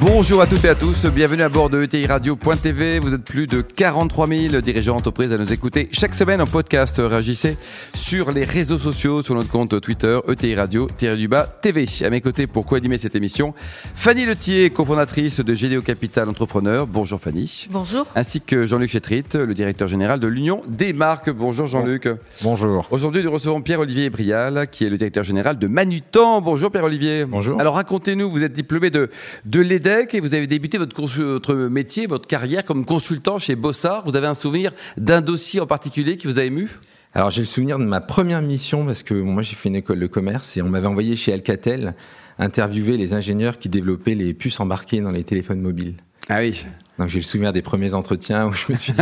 Bonjour à toutes et à tous, bienvenue à bord de ETIradio.tv. Vous êtes plus de 43 000 dirigeants d'entreprise à nous écouter chaque semaine en podcast. Réagissez sur les réseaux sociaux, sur notre compte Twitter, ETIradio-TV. À mes côtés pour co-animer cette émission, Fanny Letier, cofondatrice de GDO Capital Entrepreneur. Bonjour Fanny. Bonjour. Ainsi que Jean-Luc Chetrit, le directeur général de l'Union des marques. Bonjour Jean-Luc. Bonjour. Aujourd'hui, nous recevons Pierre-Olivier Brial, qui est le directeur général de Manutan. Bonjour Pierre-Olivier. Bonjour. Alors racontez-nous, vous êtes diplômé de l'EDEC et vous avez débuté votre métier, votre carrière comme consultant chez Bossard. Vous avez un souvenir d'un dossier en particulier qui vous a ému ? Alors j'ai le souvenir de ma première mission parce que moi j'ai fait une école de commerce et on m'avait envoyé chez Alcatel interviewer les ingénieurs qui développaient les puces embarquées dans les téléphones mobiles. Ah oui. Donc j'ai le souvenir des premiers entretiens où je me suis dit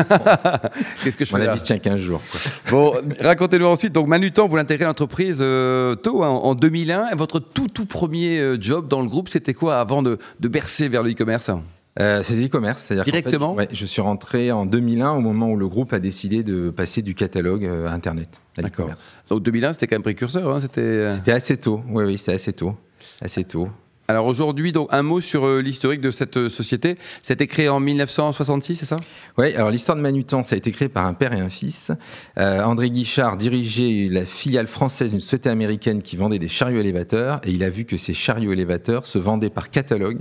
qu'est-ce que je fais là ? Mon avis tient 15 jours. Quoi. Bon, racontez-nous ensuite. Donc Manutan, vous l'intégrez à l'entreprise tôt, hein, en 2001. Et votre tout premier job dans le groupe, c'était quoi avant de bercer vers le e-commerce ? C'était l'e-commerce, c'est-à-dire directement. En fait, je suis rentré en 2001 au moment où le groupe a décidé de passer du catalogue à Internet, à l'e-commerce. Donc 2001, c'était quand même précurseur, hein, c'était assez tôt. Oui, c'était assez tôt. Alors aujourd'hui, donc, un mot sur l'historique de cette société. Ça a été créé en 1966, c'est ça ? Oui, alors l'histoire de Manutan, ça a été créé par un père et un fils. André Guichard dirigeait la filiale française d'une société américaine qui vendait des chariots élévateurs et il a vu que ces chariots élévateurs se vendaient par catalogue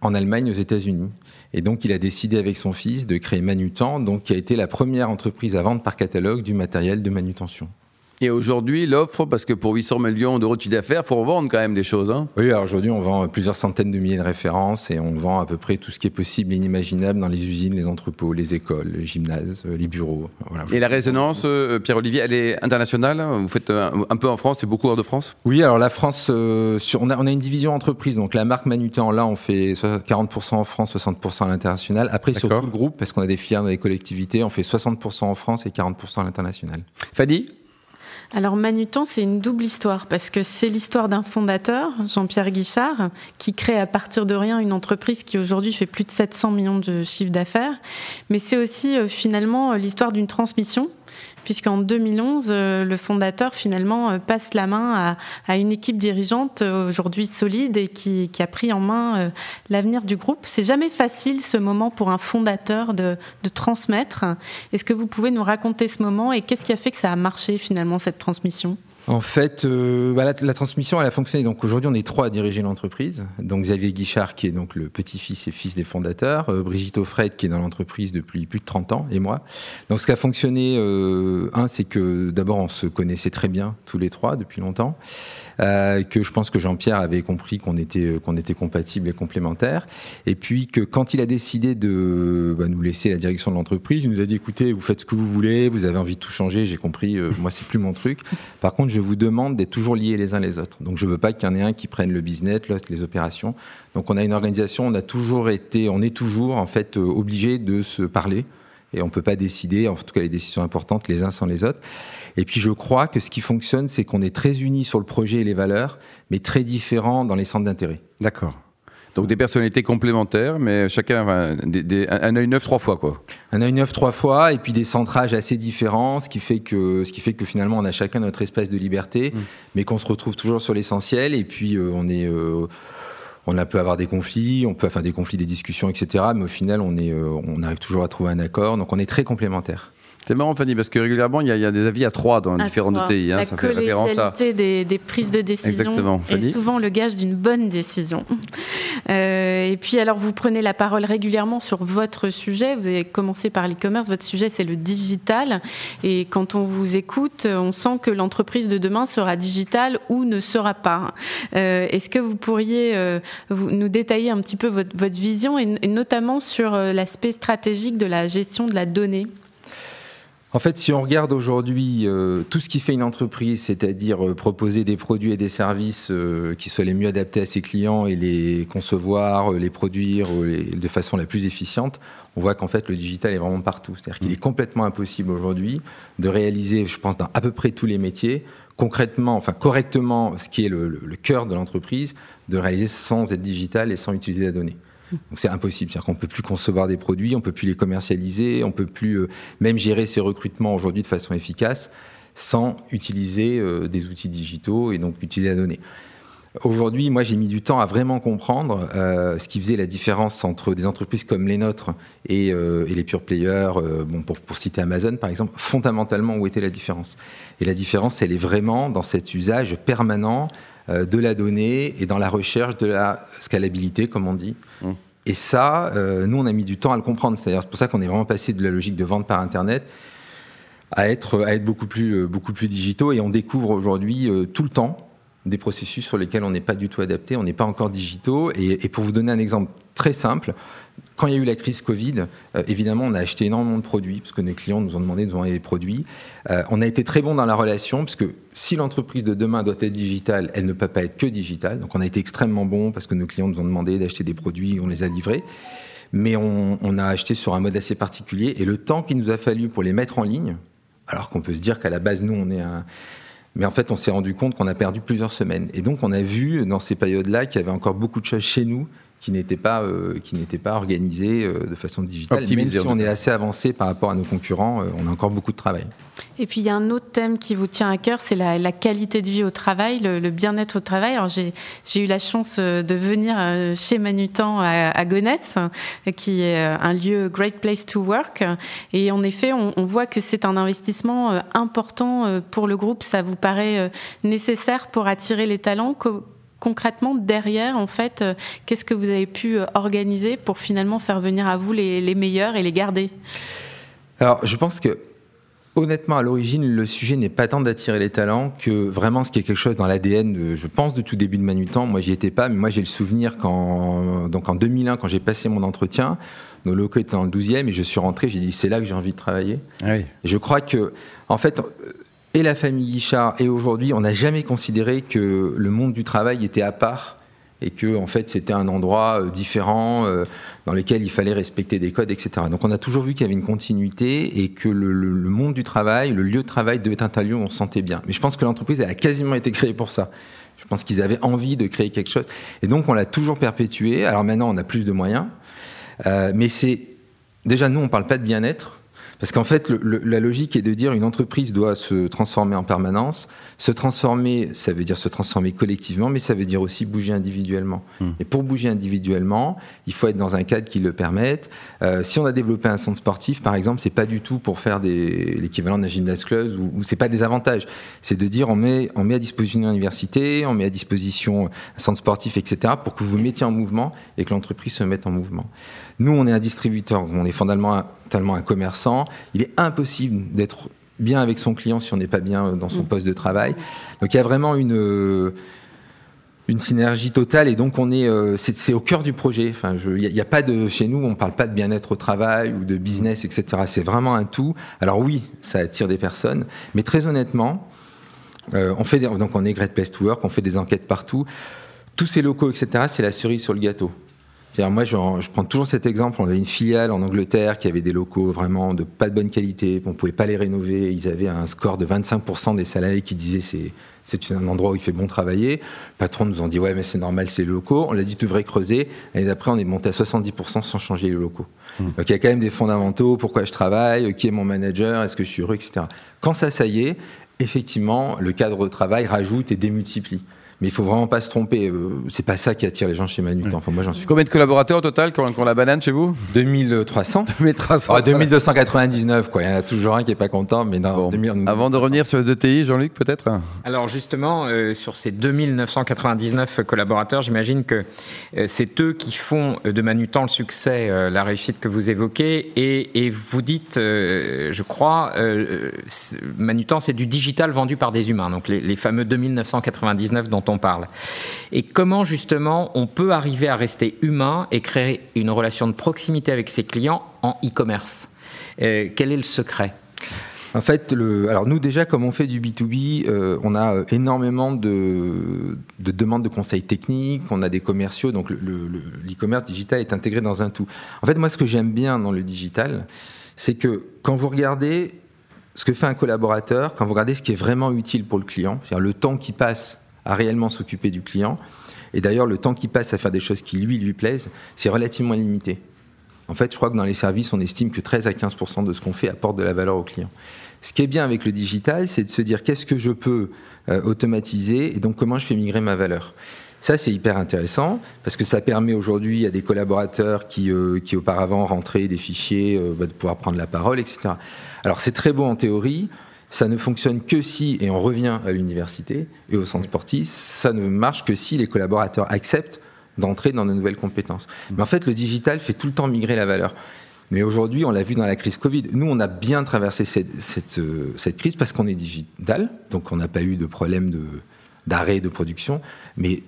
en Allemagne, aux États-Unis. Et donc il a décidé avec son fils de créer Manutan, donc, qui a été la première entreprise à vendre par catalogue du matériel de manutention. Et aujourd'hui, l'offre, parce que pour 800 millions d'euros de chiffre d'affaires, il faut revendre quand même des choses. Hein. Oui, alors aujourd'hui, on vend plusieurs centaines de milliers de références et on vend à peu près tout ce qui est possible et inimaginable dans les usines, les entrepôts, les écoles, les gymnases, les bureaux. Voilà. Et la résonance, Pierre-Olivier, elle est internationale ? Vous faites un peu en France et beaucoup hors de France ? Oui, alors la France, on a une division entreprise. Donc la marque Manutan, là, on fait 40% en France, 60% à l'international. Après, sur tout le groupe, parce qu'on a des filières dans les collectivités, on fait 60% en France et 40% à l'international. Fanny ? Alors Manutan, c'est une double histoire parce que c'est l'histoire d'un fondateur, Jean-Pierre Guichard, qui crée à partir de rien une entreprise qui aujourd'hui fait plus de 700 millions de chiffre d'affaires. Mais c'est aussi finalement l'histoire d'une transmission. Puisqu'en 2011, le fondateur finalement passe la main à une équipe dirigeante aujourd'hui solide et qui a pris en main l'avenir du groupe. C'est jamais facile ce moment pour un fondateur de transmettre. Est-ce que vous pouvez nous raconter ce moment et qu'est-ce qui a fait que ça a marché finalement cette transmission ? En fait, la transmission, elle a fonctionné. Donc aujourd'hui, on est trois à diriger l'entreprise. Donc Xavier Guichard, qui est donc le petit-fils et fils des fondateurs, Brigitte Auffret, qui est dans l'entreprise depuis plus de 30 ans, et moi. Donc ce qui a fonctionné, c'est que d'abord, on se connaissait très bien tous les trois depuis longtemps, que je pense que Jean-Pierre avait compris qu'on était compatibles et complémentaires. Et puis que quand il a décidé de nous laisser la direction de l'entreprise, il nous a dit, écoutez, vous faites ce que vous voulez, vous avez envie de tout changer, j'ai compris, moi, c'est plus mon truc. Par contre, je vous demande d'être toujours liés les uns les autres. Donc, je ne veux pas qu'il y en ait un qui prenne le business, l'autre les opérations. Donc, on a une organisation, on est toujours en fait obligé de se parler et on ne peut pas décider, en tout cas les décisions importantes, les uns sans les autres. Et puis, je crois que ce qui fonctionne, c'est qu'on est très unis sur le projet et les valeurs, mais très différents dans les centres d'intérêt. D'accord. Donc des personnalités complémentaires, mais chacun un œil neuf trois fois, quoi. Un œil neuf trois fois, et puis des centrages assez différents, ce qui fait que finalement on a chacun notre espace de liberté, mais qu'on se retrouve toujours sur l'essentiel. Et puis on peut avoir des conflits, des discussions, etc. Mais au final, on arrive toujours à trouver un accord. Donc on est très complémentaires. C'est marrant, Fanny, parce que régulièrement, il y a des avis à trois dans différents ETI. Hein, ça fait référence à la collégialité des prises de décision est souvent le gage d'une bonne décision. Et puis, alors, vous prenez la parole régulièrement sur votre sujet. Vous avez commencé par l'e-commerce. Votre sujet, c'est le digital. Et quand on vous écoute, on sent que l'entreprise de demain sera digitale ou ne sera pas. Est-ce que vous pourriez nous détailler un petit peu votre vision et notamment sur l'aspect stratégique de la gestion de la donnée ? En fait, si on regarde aujourd'hui tout ce qui fait une entreprise, c'est-à-dire proposer des produits et des services qui soient les mieux adaptés à ses clients et les concevoir, les produire de façon la plus efficiente, on voit qu'en fait le digital est vraiment partout. C'est-à-dire qu'il est complètement impossible aujourd'hui de réaliser, je pense, dans à peu près tous les métiers, concrètement, enfin correctement, ce qui est le cœur de l'entreprise, de réaliser sans être digital et sans utiliser la donnée. Donc c'est impossible, c'est-à-dire qu'on ne peut plus concevoir des produits, on ne peut plus les commercialiser, on ne peut plus même gérer ses recrutements aujourd'hui de façon efficace sans utiliser des outils digitaux et donc utiliser la donnée. Aujourd'hui, moi j'ai mis du temps à vraiment comprendre ce qui faisait la différence entre des entreprises comme les nôtres et les pure players, bon, pour citer Amazon par exemple, fondamentalement où était la différence. Et la différence, elle est vraiment dans cet usage permanent de la donnée et dans la recherche de la scalabilité, comme on dit. Et ça, nous, on a mis du temps à le comprendre. C'est-à-dire, c'est pour ça qu'on est vraiment passé de la logique de vente par Internet à être beaucoup plus digitaux. Et on découvre aujourd'hui tout le temps des processus sur lesquels on n'est pas du tout adapté, on n'est pas encore digitaux. Et pour vous donner un exemple très simple, quand il y a eu la crise Covid, évidemment, on a acheté énormément de produits, parce que nos clients nous ont demandé de vendre des produits. On a été très bon dans la relation, parce que si l'entreprise de demain doit être digitale, elle ne peut pas être que digitale. Donc on a été extrêmement bon, parce que nos clients nous ont demandé d'acheter des produits, on les a livrés. Mais on a acheté sur un mode assez particulier, et le temps qu'il nous a fallu pour les mettre en ligne, alors qu'on peut se dire qu'à la base, nous, on est un... Mais en fait, on s'est rendu compte qu'on a perdu plusieurs semaines. Et donc, on a vu dans ces périodes-là qu'il y avait encore beaucoup de choses chez nous qui n'étaient pas organisées de façon digitale. Optimisé, même si on est assez avancé par rapport à nos concurrents, on a encore beaucoup de travail. Et puis, il y a un autre thème qui vous tient à cœur, c'est la qualité de vie au travail, le bien-être au travail. Alors, j'ai eu la chance de venir chez Manutan à Gonesse, qui est un lieu « Great Place to Work ». Et en effet, on voit que c'est un investissement important pour le groupe. Ça vous paraît nécessaire pour attirer les talents? Concrètement, derrière, en fait, qu'est-ce que vous avez pu organiser pour finalement faire venir à vous les meilleurs et les garder? Alors, je pense que, honnêtement, à l'origine, le sujet n'est pas tant d'attirer les talents que vraiment ce qui est quelque chose dans l'ADN, je pense, de tout début de Manutan. Moi, j'y étais pas, mais moi, j'ai le souvenir qu'en 2001, quand j'ai passé mon entretien, nos locaux étaient dans le 12e et je suis rentré, j'ai dit, c'est là que j'ai envie de travailler. Ah oui. Je crois que, en fait... Et la famille Guichard, et aujourd'hui, on n'a jamais considéré que le monde du travail était à part et que, en fait, c'était un endroit différent dans lequel il fallait respecter des codes, etc. Donc, on a toujours vu qu'il y avait une continuité et que le monde du travail, le lieu de travail devait être un lieu où on se sentait bien. Mais je pense que l'entreprise, elle a quasiment été créée pour ça. Je pense qu'ils avaient envie de créer quelque chose. Et donc, on l'a toujours perpétué. Alors maintenant, on a plus de moyens. Mais c'est... Déjà, nous, on ne parle pas de bien-être. Parce qu'en fait, la logique est de dire une entreprise doit se transformer en permanence. Se transformer, ça veut dire se transformer collectivement, mais ça veut dire aussi bouger individuellement. Et pour bouger individuellement, il faut être dans un cadre qui le permette. Si on a développé un centre sportif, par exemple, c'est pas du tout pour faire l'équivalent d'un gymnase club ou c'est pas des avantages. C'est de dire on met à disposition une université, on met à disposition un centre sportif, etc. pour que vous mettiez en mouvement et que l'entreprise se mette en mouvement. Nous, on est un distributeur, on est fondamentalement un commerçant. Il est impossible d'être bien avec son client si on n'est pas bien dans son poste de travail. Donc, il y a vraiment une synergie totale et donc, c'est au cœur du projet. Enfin, il n'y a pas de... Chez nous, on ne parle pas de bien-être au travail ou de business, etc. C'est vraiment un tout. Alors oui, ça attire des personnes, mais très honnêtement, donc on est Great Place to Work, on fait des enquêtes partout. Tous ces locaux, etc., c'est la cerise sur le gâteau. C'est-à-dire, moi, je prends toujours cet exemple. On avait une filiale en Angleterre qui avait des locaux vraiment de pas de bonne qualité. On ne pouvait pas les rénover. Ils avaient un score de 25% des salariés qui disaient c'est un endroit où il fait bon travailler. Le patron nous a dit ouais, mais c'est normal, c'est les locaux. On l'a dit tu devrais creuser. Et d'après, on est monté à 70% sans changer les locaux. Donc il y a quand même des fondamentaux. Pourquoi je travaille? Qui est mon manager? Est-ce que je suis heureux, etc. Quand ça y est, effectivement, le cadre de travail rajoute et démultiplie. Mais il ne faut vraiment pas se tromper. C'est pas ça qui attire les gens chez Manutan. Enfin, moi, j'en suis. Combien de collaborateurs au total quand la banane chez vous? 2300. 2300. 2299, quoi. Il y en a toujours un qui n'est pas content. Mais non, bon. Avant de revenir sur les ETI, Jean-Luc, peut-être? Alors, justement, sur ces 2999 collaborateurs, j'imagine que c'est eux qui font de Manutan le succès, la réussite que vous évoquez. Et vous dites, je crois, Manutan, c'est du digital vendu par des humains. Donc, les fameux 2999 dont on parle. Et comment justement on peut arriver à rester humain et créer une relation de proximité avec ses clients en e-commerce? Quel est le secret? En fait, alors nous déjà, comme on fait du B2B, on a énormément de demandes de conseils techniques, on a des commerciaux, donc l'e-commerce digital est intégré dans un tout. En fait, moi, ce que j'aime bien dans le digital, c'est que quand vous regardez ce que fait un collaborateur, quand vous regardez ce qui est vraiment utile pour le client, c'est-à-dire le temps qu'il passe à réellement s'occuper du client, et d'ailleurs le temps qu'il passe à faire des choses qui lui plaisent, c'est relativement limité. En fait, je crois que dans les services, on estime que 13 à 15% de ce qu'on fait apporte de la valeur au client. Ce qui est bien avec le digital, c'est de se dire qu'est-ce que je peux automatiser et donc comment je fais migrer ma valeur. Ça, c'est hyper intéressant parce que ça permet aujourd'hui à des collaborateurs qui auparavant rentraient des fichiers de pouvoir prendre la parole, etc. Alors, c'est très beau en théorie. Ça ne fonctionne que si, et on revient à l'université et au centre sportif, ça ne marche que si les collaborateurs acceptent d'entrer dans de nouvelles compétences. Mais en fait, le digital fait tout le temps migrer la valeur. Mais aujourd'hui, on l'a vu dans la crise Covid. Nous, on a bien traversé cette crise parce qu'on est digital, donc on n'a pas eu de problème d'arrêt de production. Mais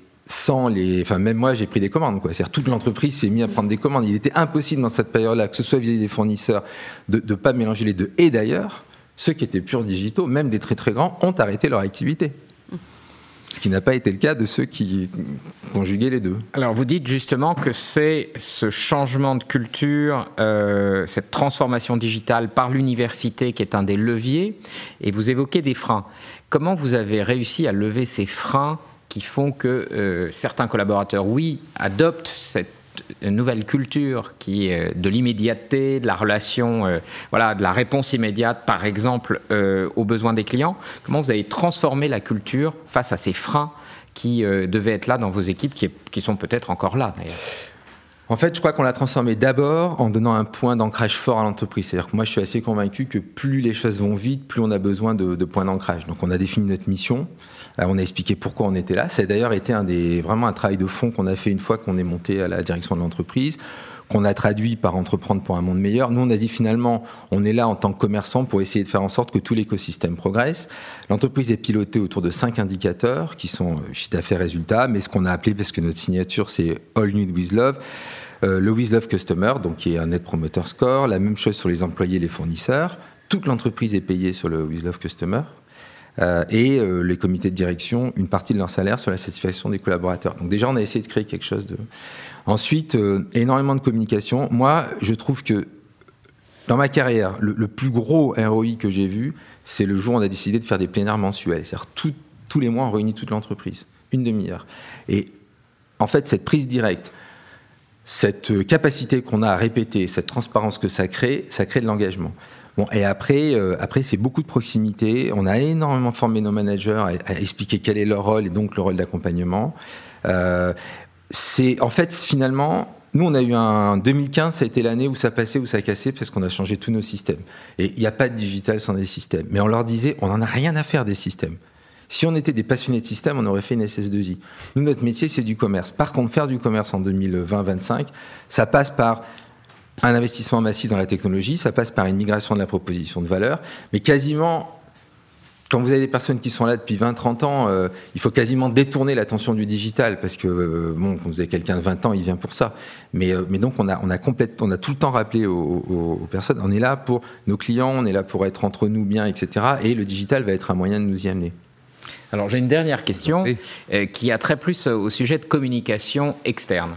même moi, j'ai pris des commandes, quoi. C'est-à-dire, toute l'entreprise s'est mise à prendre des commandes. Il était impossible dans cette période-là, que ce soit vis-à-vis des fournisseurs, de ne pas mélanger les deux. Et d'ailleurs, ceux qui étaient purs digitaux, même des très très grands, ont arrêté leur activité. Ce qui n'a pas été le cas de ceux qui conjuguaient les deux. Alors vous dites justement que c'est ce changement de culture, cette transformation digitale par l'université qui est un des leviers, et vous évoquez des freins. Comment vous avez réussi à lever ces freins qui font que certains collaborateurs, oui, adoptent cette nouvelle culture qui est de l'immédiateté, de la relation, de la réponse immédiate, par exemple, aux besoins des clients. Comment vous avez transformé la culture face à ces freins qui devaient être là dans vos équipes, qui sont peut-être encore là, d'ailleurs ? En fait, je crois qu'on l'a transformé d'abord en donnant un point d'ancrage fort à l'entreprise. C'est-à-dire que moi, je suis assez convaincu que plus les choses vont vite, plus on a besoin de points d'ancrage. Donc, on a défini notre mission. On a expliqué pourquoi on était là. Ça a d'ailleurs été vraiment un travail de fond qu'on a fait une fois qu'on est monté à la direction de l'entreprise, qu'on a traduit par entreprendre pour un monde meilleur. Nous, on a dit finalement, on est là en tant que commerçant pour essayer de faire en sorte que tout l'écosystème progresse. L'entreprise est pilotée autour de 5 indicateurs qui sont chiffre d'affaires, résultats, mais ce qu'on a appelé, parce que notre signature, c'est All New With Love, le With Love Customer, donc qui est un Net Promoter Score, la même chose sur les employés et les fournisseurs. Toute l'entreprise est payée sur le With Love Customer. Et les comités de direction, une partie de leur salaire sur la satisfaction des collaborateurs. Donc déjà, on a essayé de créer quelque chose de... Ensuite, énormément de communication. Moi, je trouve que dans ma carrière, le plus gros ROI que j'ai vu, c'est le jour où on a décidé de faire des plénaires mensuels. C'est-à-dire tous les mois, on réunit toute l'entreprise, une demi-heure. Et en fait, cette prise directe, cette capacité qu'on a à répéter, cette transparence que ça crée de l'engagement. Bon, et après, c'est beaucoup de proximité. On a énormément formé nos managers à expliquer quel est leur rôle et donc le rôle d'accompagnement. En fait, finalement, nous, on a eu 2015, ça a été l'année où ça passait, où ça cassait, parce qu'on a changé tous nos systèmes. Et il n'y a pas de digital sans des systèmes. Mais on leur disait, on n'en a rien à faire des systèmes. Si on était des passionnés de système, on aurait fait une SS2I. Nous, notre métier, c'est du commerce. Par contre, faire du commerce en 2020-2025, ça passe par... un investissement massif dans la technologie, ça passe par une migration de la proposition de valeur, mais quasiment, quand vous avez des personnes qui sont là depuis 20-30 ans, il faut quasiment détourner l'attention du digital, parce que, quand vous avez quelqu'un de 20 ans, il vient pour ça. Mais donc, on a tout le temps rappelé aux personnes, on est là pour nos clients, on est là pour être entre nous bien, etc., et le digital va être un moyen de nous y amener. Alors j'ai une dernière question qui a trait plus au sujet de communication externe.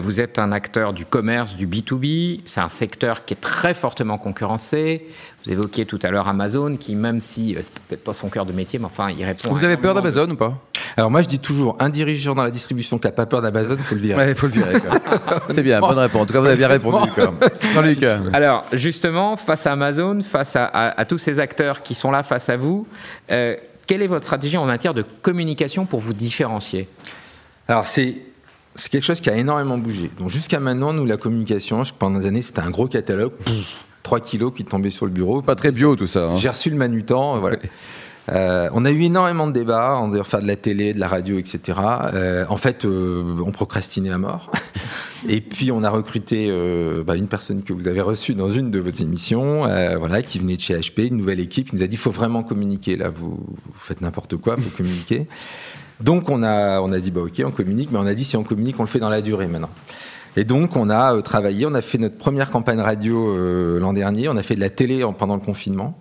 Vous êtes un acteur du commerce, du B2B, c'est un secteur qui est très fortement concurrencé. Vous évoquiez tout à l'heure Amazon qui, même si c'est peut-être pas son cœur de métier, mais enfin il répond... Vous avez peur d'Amazon ou pas ? Alors moi je dis toujours, un dirigeant dans la distribution qui n'a pas peur d'Amazon, il faut le virer. Ouais, il faut le virer. C'est bien, bonne réponse. En tout cas, vous avez bien répondu. Jean-Luc. Alors justement, face à Amazon, face à tous ces acteurs qui sont là face à vous... quelle est votre stratégie en matière de communication pour vous différencier ? Alors, c'est quelque chose qui a énormément bougé. Donc, jusqu'à maintenant, nous, la communication, pendant des années, c'était un gros catalogue, 3 kilos qui tombaient sur le bureau. Pas très bio, tout ça. Hein. J'ai reçu le Manutan, voilà. Ouais. On a eu énormément de débats, on devait faire de la télé, de la radio, etc. On procrastinait à mort. Et puis, on a recruté une personne que vous avez reçue dans une de vos émissions, qui venait de chez HP, une nouvelle équipe, qui nous a dit « il faut vraiment communiquer, là, vous faites n'importe quoi, il faut communiquer ». Donc, on a dit « bah ok, on communique », mais on a dit « si on communique, on le fait dans la durée maintenant ». Et donc, on a travaillé, on a fait notre première campagne radio l'an dernier, on a fait de la télé pendant le confinement.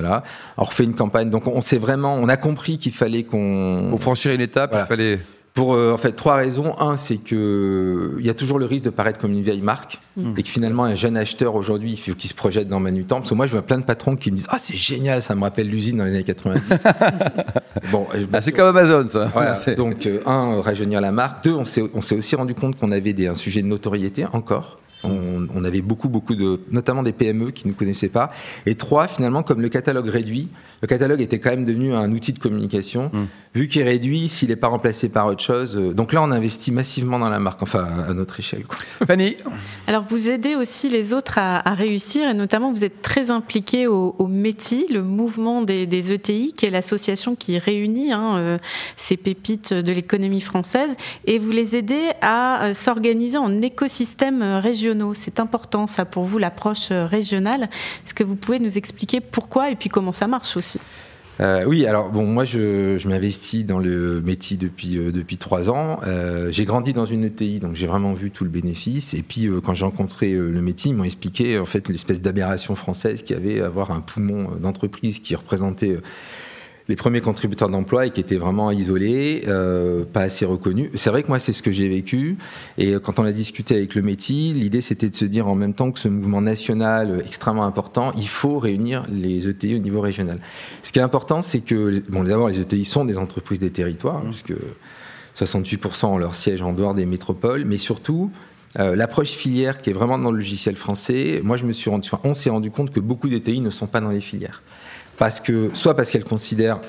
Là. On refait une campagne. Donc on s'est vraiment, on a compris qu'il fallait qu'on... Pour franchir une étape, voilà. Il fallait... Pour en fait trois raisons. Un, c'est que il y a toujours le risque de paraître comme une vieille marque et que finalement un jeune acheteur aujourd'hui, il faut qu'il se projette dans Manutan. Parce que moi, je vois plein de patrons qui me disent « Ah, c'est génial, ça me rappelle l'usine dans les années 90. » Bon, c'est comme Amazon, ça. Voilà. Donc un, rajeunir la marque. Deux, on s'est aussi rendu compte qu'on avait un sujet de notoriété encore. On avait beaucoup de, notamment des PME qui ne nous connaissaient pas. Et trois, finalement, comme le catalogue réduit, le catalogue était quand même devenu un outil de communication. Vu qu'il est réduit, s'il n'est pas remplacé par autre chose. Donc là, on investit massivement dans la marque, enfin à notre échelle, quoi. Fanny ? Alors, vous aidez aussi les autres à réussir, et notamment, vous êtes très impliqués au METI, le mouvement des ETI, qui est l'association qui réunit ces pépites de l'économie française, et vous les aidez à s'organiser en écosystèmes régionaux. C'est important, ça, pour vous, l'approche régionale. Est-ce que vous pouvez nous expliquer pourquoi et puis comment ça marche aussi ? Oui, alors bon, moi je m'investis dans le métier depuis 3 ans. J'ai grandi dans une ETI, donc j'ai vraiment vu tout le bénéfice. Et puis quand j'ai rencontré le métier, ils m'ont expliqué en fait l'espèce d'aberration française qu'il y avait à avoir un poumon d'entreprise qui représentait les premiers contributeurs d'emploi et qui étaient vraiment isolés, pas assez reconnus. C'est vrai que moi, c'est ce que j'ai vécu. Et quand on a discuté avec le METI, l'idée, c'était de se dire en même temps que ce mouvement national extrêmement important, il faut réunir les ETI au niveau régional. Ce qui est important, c'est que... Bon, d'abord, les ETI sont des entreprises des territoires, puisque 68% ont leur siège en dehors des métropoles, mais surtout... l'approche filière qui est vraiment dans le logiciel français, moi on s'est rendu compte que beaucoup d'ETI ne sont pas dans les filières. Parce qu'elles considèrent,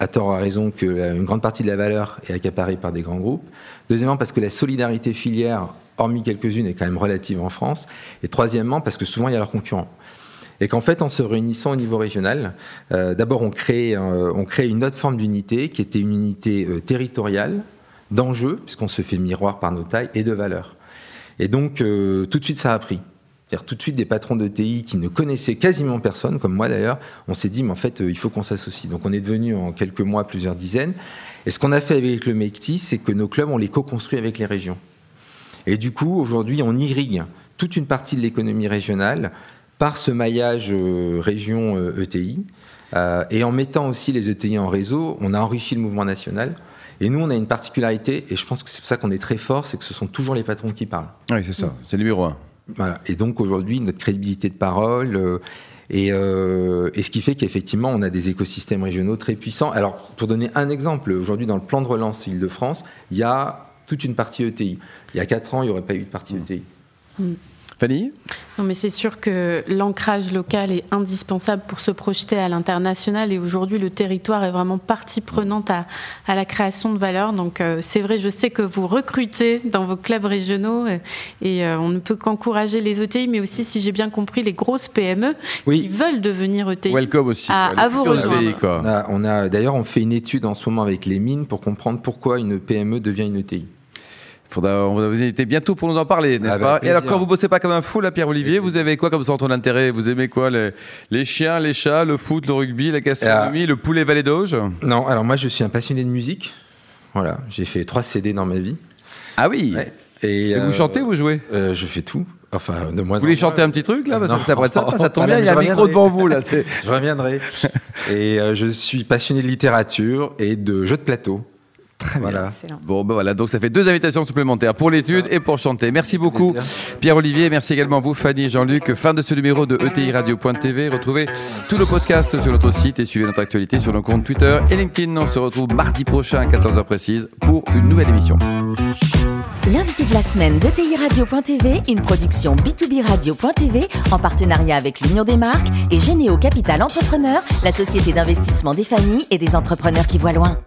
à tort ou à raison, qu'une grande partie de la valeur est accaparée par des grands groupes. Deuxièmement, parce que la solidarité filière, hormis quelques-unes, est quand même relative en France. Et troisièmement, parce que souvent il y a leurs concurrents. Et qu'en fait, en se réunissant au niveau régional, d'abord on crée une autre forme d'unité, qui était une unité territoriale, d'enjeu, puisqu'on se fait miroir par nos tailles, et de valeur. Et donc, tout de suite, ça a pris. C'est-à-dire, tout de suite, des patrons d'ETI qui ne connaissaient quasiment personne, comme moi d'ailleurs, on s'est dit, mais en fait, il faut qu'on s'associe. Donc, on est devenu en quelques mois plusieurs dizaines. Et ce qu'on a fait avec le METI, c'est que nos clubs, on les co-construit avec les régions. Et du coup, aujourd'hui, on irrigue toute une partie de l'économie régionale par ce maillage région-ETI. Et en mettant aussi les ETI en réseau, on a enrichi le mouvement national. Et nous, on a une particularité, et je pense que c'est pour ça qu'on est très fort, c'est que ce sont toujours les patrons qui parlent. Oui, c'est ça, c'est le numéro 1. Voilà. Et donc aujourd'hui, notre crédibilité de parole, et ce qui fait qu'effectivement, on a des écosystèmes régionaux très puissants. Alors, pour donner un exemple, aujourd'hui, dans le plan de relance Île-de-France, il y a toute une partie ETI. Il y a 4 ans, il n'y aurait pas eu de partie ETI. Fanny ? Non, mais c'est sûr que l'ancrage local est indispensable pour se projeter à l'international, et aujourd'hui le territoire est vraiment partie prenante à la création de valeur. Donc c'est vrai, je sais que vous recrutez dans vos clubs régionaux et on ne peut qu'encourager les ETI, mais aussi, si j'ai bien compris, les grosses PME qui veulent devenir ETI aussi, à vous rejoindre. ETI, quoi. D'ailleurs, on fait une étude en ce moment avec les mines pour comprendre pourquoi une PME devient une ETI. On va vous inviter bientôt pour nous en parler, n'est-ce pas ? Plaisir. Et alors, quand vous ne bossez pas comme un fou, là, Pierre-Olivier, vous avez quoi comme centre d'intérêt ? Vous aimez quoi ? les chiens, les chats, le foot, le rugby, la gastronomie, le poulet Vallée d'Auge ? Non, alors moi, je suis un passionné de musique. Voilà, j'ai fait 3 CD dans ma vie. Ah oui ? Ouais. Et vous chantez, vous jouez ? Je fais tout. Enfin, de moins vous voulez chanter un petit truc là, parce que ça pourrait être sympa, ça tombe bien, il y a un micro devant vous là. Je reviendrai. Et je suis passionné de littérature et de jeux de plateau. Très bien. Voilà. Bon, ben voilà, donc ça fait 2 invitations supplémentaires pour l'étude et pour chanter. Merci beaucoup, Pierre-Olivier. Merci également à vous, Fanny et Jean-Luc. Fin de ce numéro de ETIradio.tv. Retrouvez tous nos podcasts sur notre site et suivez notre actualité sur nos comptes Twitter et LinkedIn. On se retrouve mardi prochain à 14h précise pour une nouvelle émission. L'invité de la semaine d'ETIradio.tv, une production B2B-Radio.tv en partenariat avec l'Union des marques et Généo Capital Entrepreneur, la société d'investissement des familles et des entrepreneurs qui voient loin.